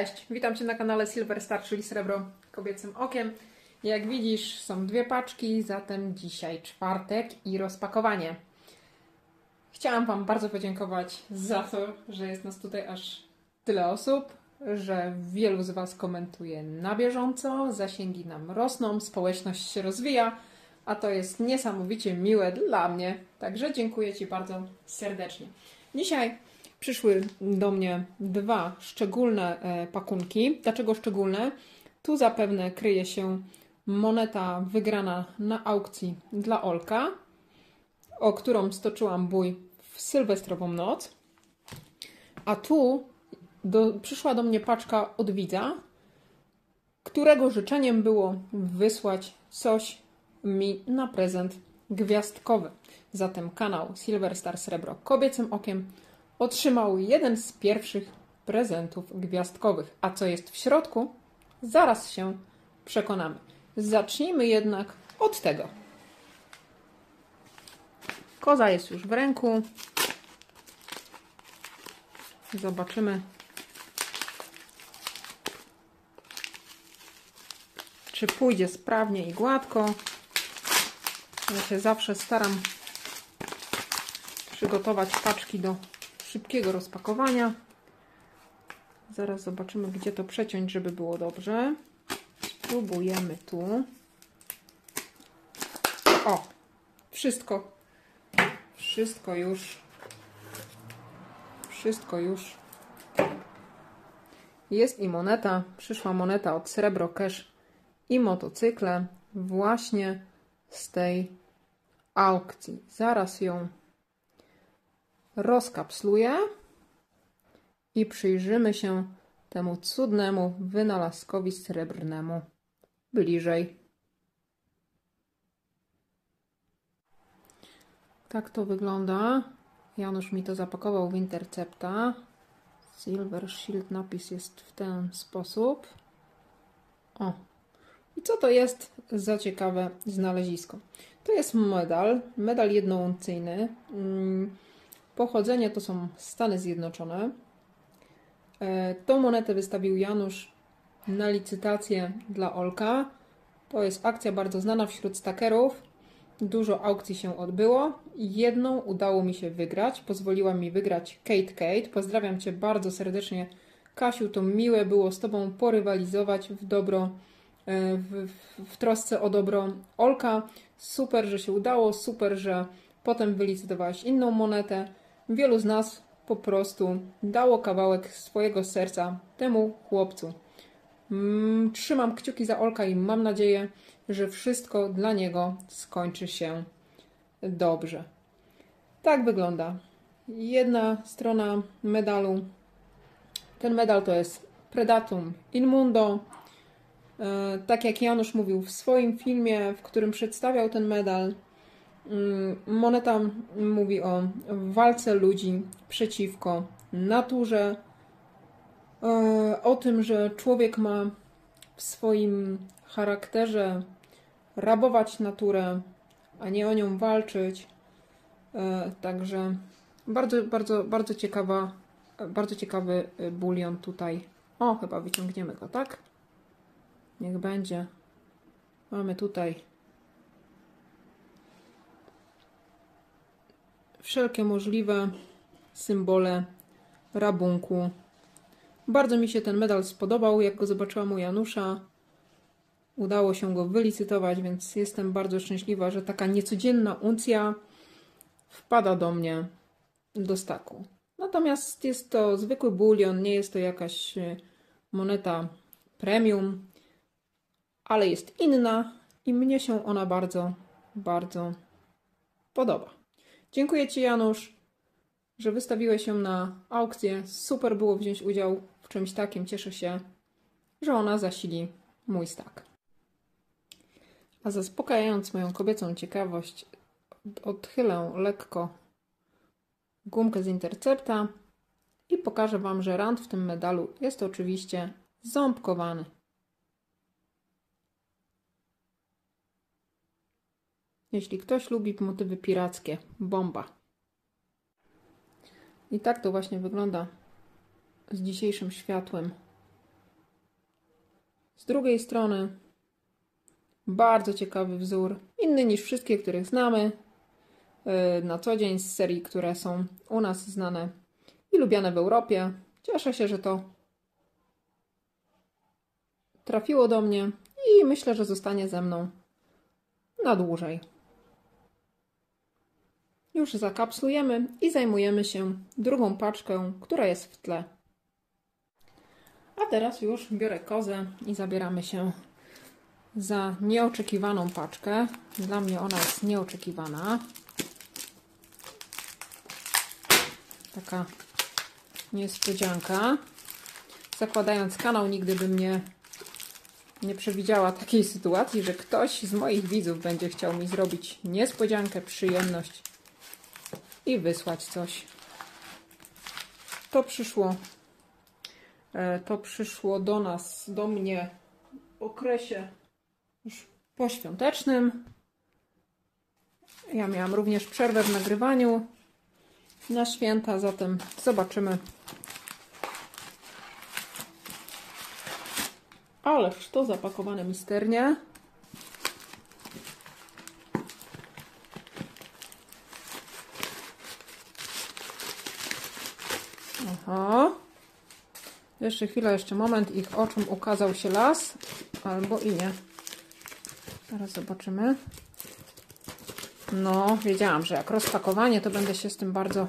Cześć, witam Cię na kanale Silver Star, czyli Srebro Kobiecym Okiem. Jak widzisz, są dwie paczki, zatem dzisiaj czwartek i rozpakowanie. Chciałam Wam bardzo podziękować za to, że jest nas tutaj aż tyle osób, że wielu z Was komentuje na bieżąco, zasięgi nam rosną, społeczność się rozwija, a to jest niesamowicie miłe dla mnie. Także dziękuję Ci bardzo serdecznie. Dzisiaj przyszły do mnie dwa szczególne pakunki. Dlaczego szczególne? Tu zapewne kryje się moneta wygrana na aukcji dla Olka, o którą stoczyłam bój w sylwestrową noc. A tu przyszła do mnie paczka od widza, którego życzeniem było wysłać coś mi na prezent gwiazdkowy. Zatem kanał Silver Star Srebro Kobiecym Okiem otrzymał jeden z pierwszych prezentów gwiazdkowych. A co jest w środku? Zaraz się przekonamy. Zacznijmy jednak od tego. Koza jest już w ręku. Zobaczymy, czy pójdzie sprawnie i gładko. Ja się zawsze staram przygotować paczki do szybkiego rozpakowania. Zaraz zobaczymy, gdzie to przeciąć, żeby było dobrze. Spróbujemy tu. O! Wszystko już jest i moneta. Przyszła moneta od Srebro Cash i motocykle właśnie z tej aukcji. Zaraz ją rozkapsluję i przyjrzymy się temu cudnemu wynalazkowi srebrnemu bliżej. Tak to wygląda. Janusz mi to zapakował w Intercepta. Silver Shield, napis jest w ten sposób. O! I co to jest za ciekawe znalezisko? To jest medal jednouncyjny. Pochodzenie to są Stany Zjednoczone. Tą monetę wystawił Janusz na licytację dla Olka. To jest akcja bardzo znana wśród stakerów. Dużo aukcji się odbyło. Jedną udało mi się wygrać. Pozwoliła mi wygrać Kate. Pozdrawiam Cię bardzo serdecznie, Kasiu. To miłe było z Tobą porywalizować w trosce o dobro Olka. Super, że się udało. Super, że potem wylicytowałaś inną monetę. Wielu z nas po prostu dało kawałek swojego serca temu chłopcu. Trzymam kciuki za Olka i mam nadzieję, że wszystko dla niego skończy się dobrze. Tak wygląda jedna strona medalu. Ten medal to jest Predatum Inmundo. Tak jak Janusz mówił w swoim filmie, w którym przedstawiał ten medal, moneta mówi o walce ludzi przeciwko naturze, o tym, że człowiek ma w swoim charakterze rabować naturę, a nie o nią walczyć. Także bardzo ciekawa, bardzo ciekawy bulion tutaj. O, chyba wyciągniemy go, tak? Niech będzie. Mamy tutaj wszelkie możliwe symbole rabunku. Bardzo mi się ten medal spodobał, jak go zobaczyłam u Janusza. Udało się go wylicytować, więc jestem bardzo szczęśliwa, że taka niecodzienna uncja wpada do mnie do staku. Natomiast jest to zwykły bulion, nie jest to jakaś moneta premium, ale jest inna i mnie się ona bardzo podoba. Dziękuję Ci, Janusz, że wystawiłeś ją na aukcję. Super było wziąć udział w czymś takim. Cieszę się, że ona zasili mój stak. A zaspokajając moją kobiecą ciekawość, odchylę lekko gumkę z Intercepta i pokażę Wam, że rand w tym medalu jest oczywiście ząbkowany. Jeśli ktoś lubi motywy pirackie, bomba. I tak to właśnie wygląda z dzisiejszym światłem Z drugiej strony bardzo ciekawy wzór, inny niż wszystkie, których znamy na co dzień z serii, które są u nas znane i lubiane w Europie. Cieszę się, że to trafiło do mnie i myślę, że zostanie ze mną na dłużej. Już zakapslujemy i zajmujemy się drugą paczką, która jest w tle. A teraz już biorę kozę i zabieramy się za nieoczekiwaną paczkę. Dla mnie ona jest nieoczekiwana. Taka niespodzianka. Zakładając kanał, nigdy bym nie przewidziała takiej sytuacji, że ktoś z moich widzów będzie chciał mi zrobić niespodziankę, przyjemność i wysłać coś. To przyszło do nas, do mnie w okresie już poświątecznym. Ja miałam również przerwę w nagrywaniu na święta, zatem zobaczymy. Ależ to zapakowane misternie. Aha. Jeszcze chwila, jeszcze moment. Ich oczom ukazał się las. Albo i nie. Teraz zobaczymy. No, wiedziałam, że jak rozpakowanie, to będę się z tym bardzo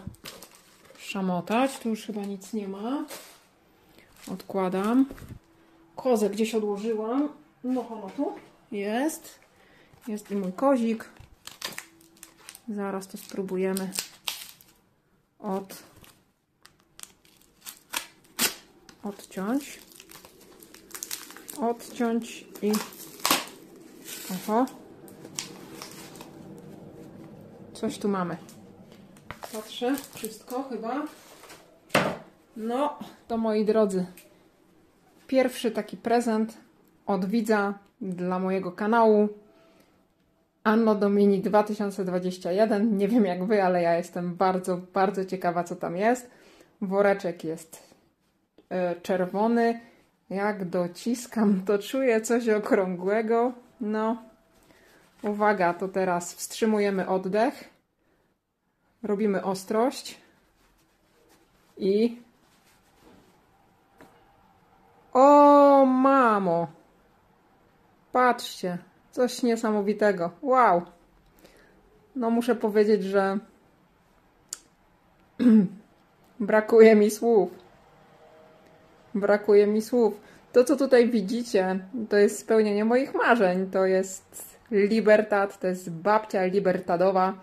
szamotać. Tu już chyba nic nie ma. Odkładam. Kozę gdzieś odłożyłam. No, ono tu jest. Jest i mój kozik. Zaraz to spróbujemy odciąć i oho, coś tu mamy, patrzę, wszystko chyba. No to, moi drodzy, pierwszy taki prezent od widza dla mojego kanału Anno Domini 2021. Nie wiem jak wy, ale ja jestem bardzo, bardzo ciekawa, co tam jest. Woreczek jest czerwony. Jak dociskam, to czuję coś okrągłego. No, uwaga, to teraz wstrzymujemy oddech, robimy ostrość i o mamo, patrzcie, coś niesamowitego. Wow, no muszę powiedzieć, że brakuje mi słów. Brakuje mi słów. To, co tutaj widzicie, to jest spełnienie moich marzeń. To jest Libertad, to jest babcia libertadowa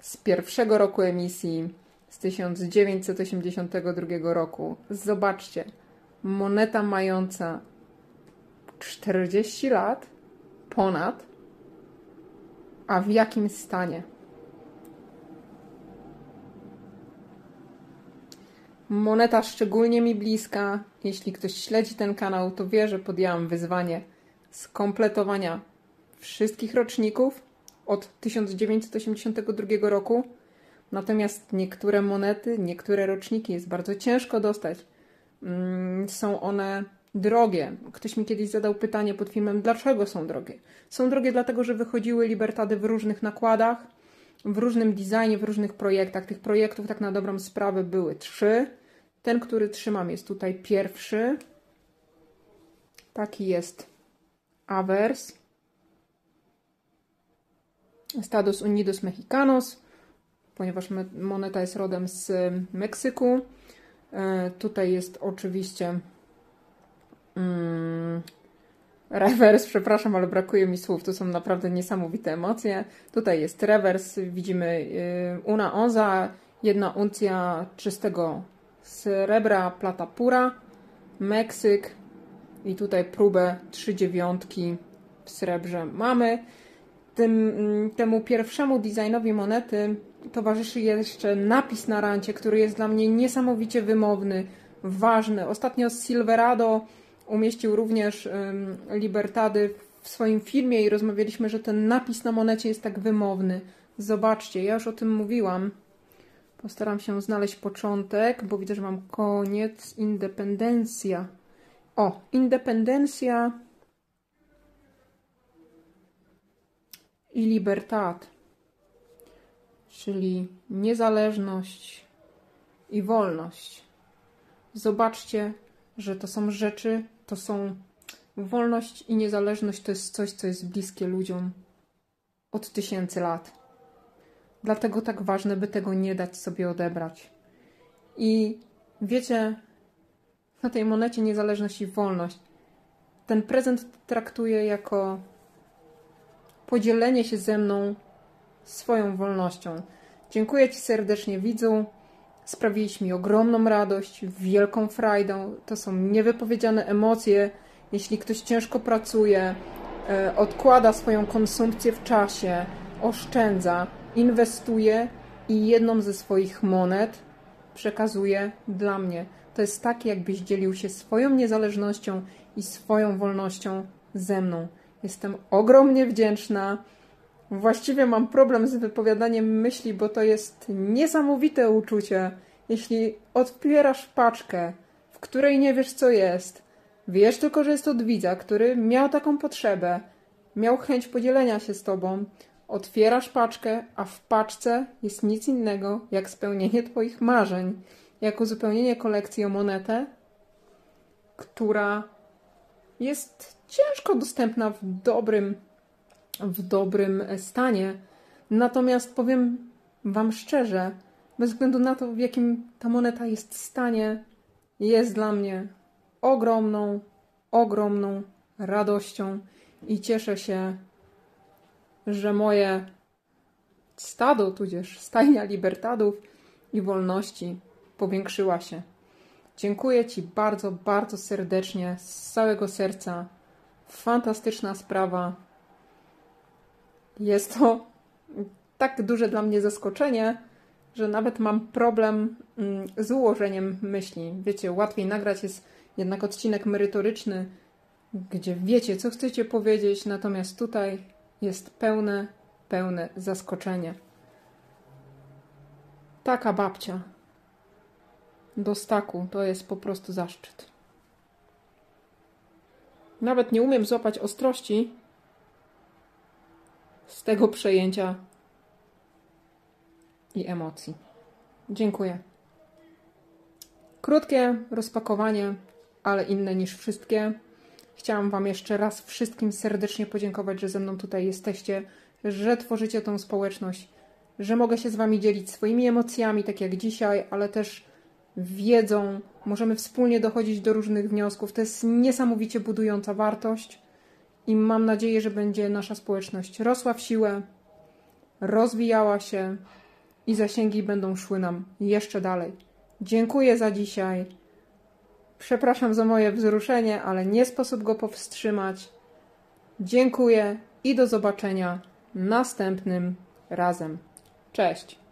z pierwszego roku emisji, z 1982 roku. Zobaczcie, moneta mająca 40 lat, ponad, a w jakim stanie? Moneta szczególnie mi bliska. Jeśli ktoś śledzi ten kanał, to wie, że podjęłam wyzwanie skompletowania wszystkich roczników od 1982 roku. Natomiast niektóre monety, niektóre roczniki jest bardzo ciężko dostać. Są one drogie. Ktoś mi kiedyś zadał pytanie pod filmem, dlaczego są drogie. Są drogie dlatego, że wychodziły Libertady w różnych nakładach, w różnym designie, w różnych projektach. Tych projektów tak na dobrą sprawę były 3. Ten, który trzymam, jest tutaj pierwszy. Taki jest awers. Estados Unidos Mexicanos, ponieważ moneta jest rodem z Meksyku. Tutaj jest oczywiście rewers, przepraszam, ale brakuje mi słów. To są naprawdę niesamowite emocje. Tutaj jest rewers, widzimy una onza, 1 uncja czystego srebra, Plata Pura, Meksyk i tutaj próbę 3 dziewiątki w srebrze mamy. Temu pierwszemu designowi monety towarzyszy jeszcze napis na rancie, który jest dla mnie niesamowicie wymowny, ważny. Ostatnio Silverado umieścił również Libertady w swoim filmie i rozmawialiśmy, że ten napis na monecie jest tak wymowny. Zobaczcie, ja już o tym mówiłam. Postaram się znaleźć początek, bo widzę, że mam koniec. Independencja. O, Independencja i Libertad, czyli niezależność i wolność. Zobaczcie, że to są rzeczy, to są wolność i niezależność, to jest coś, co jest bliskie ludziom od tysięcy lat. Dlatego tak ważne, by tego nie dać sobie odebrać. I wiecie, na tej monecie niezależność i wolność. Ten prezent traktuję jako podzielenie się ze mną swoją wolnością. Dziękuję Ci serdecznie, widzu. Sprawiliś mi ogromną radość, wielką frajdę. To są niewypowiedziane emocje. Jeśli ktoś ciężko pracuje, odkłada swoją konsumpcję w czasie, oszczędza, inwestuje i jedną ze swoich monet przekazuje dla mnie. To jest tak, jakbyś dzielił się swoją niezależnością i swoją wolnością ze mną. Jestem ogromnie wdzięczna. Właściwie mam problem z wypowiadaniem myśli, bo to jest niesamowite uczucie. Jeśli otwierasz paczkę, w której nie wiesz, co jest, wiesz tylko, że jest od widza, który miał taką potrzebę, miał chęć podzielenia się z Tobą. Otwierasz paczkę, a w paczce jest nic innego jak spełnienie Twoich marzeń, jak uzupełnienie kolekcji o monetę, która jest ciężko dostępna w dobrym stanie. Natomiast powiem Wam szczerze, bez względu na to, w jakim ta moneta jest stanie, jest dla mnie ogromną radością i cieszę się, że moje stado, tudzież stajnia libertadów i wolności powiększyła się. Dziękuję Ci bardzo serdecznie, z całego serca. Fantastyczna sprawa. Jest to tak duże dla mnie zaskoczenie, że nawet mam problem z ułożeniem myśli. Wiecie, łatwiej nagrać jest jednak odcinek merytoryczny, gdzie wiecie, co chcecie powiedzieć, natomiast tutaj jest pełne zaskoczenie. Taka babcia do staku to jest po prostu zaszczyt. Nawet nie umiem złapać ostrości z tego przejęcia i emocji. Dziękuję. Krótkie rozpakowanie, ale inne niż wszystkie. Chciałam Wam jeszcze raz wszystkim serdecznie podziękować, że ze mną tutaj jesteście, że tworzycie tą społeczność, że mogę się z Wami dzielić swoimi emocjami, tak jak dzisiaj, ale też wiedzą. Możemy wspólnie dochodzić do różnych wniosków. To jest niesamowicie budująca wartość i mam nadzieję, że będzie nasza społeczność rosła w siłę, rozwijała się i zasięgi będą szły nam jeszcze dalej. Dziękuję za dzisiaj. Przepraszam za moje wzruszenie, ale nie sposób go powstrzymać. Dziękuję i do zobaczenia następnym razem. Cześć!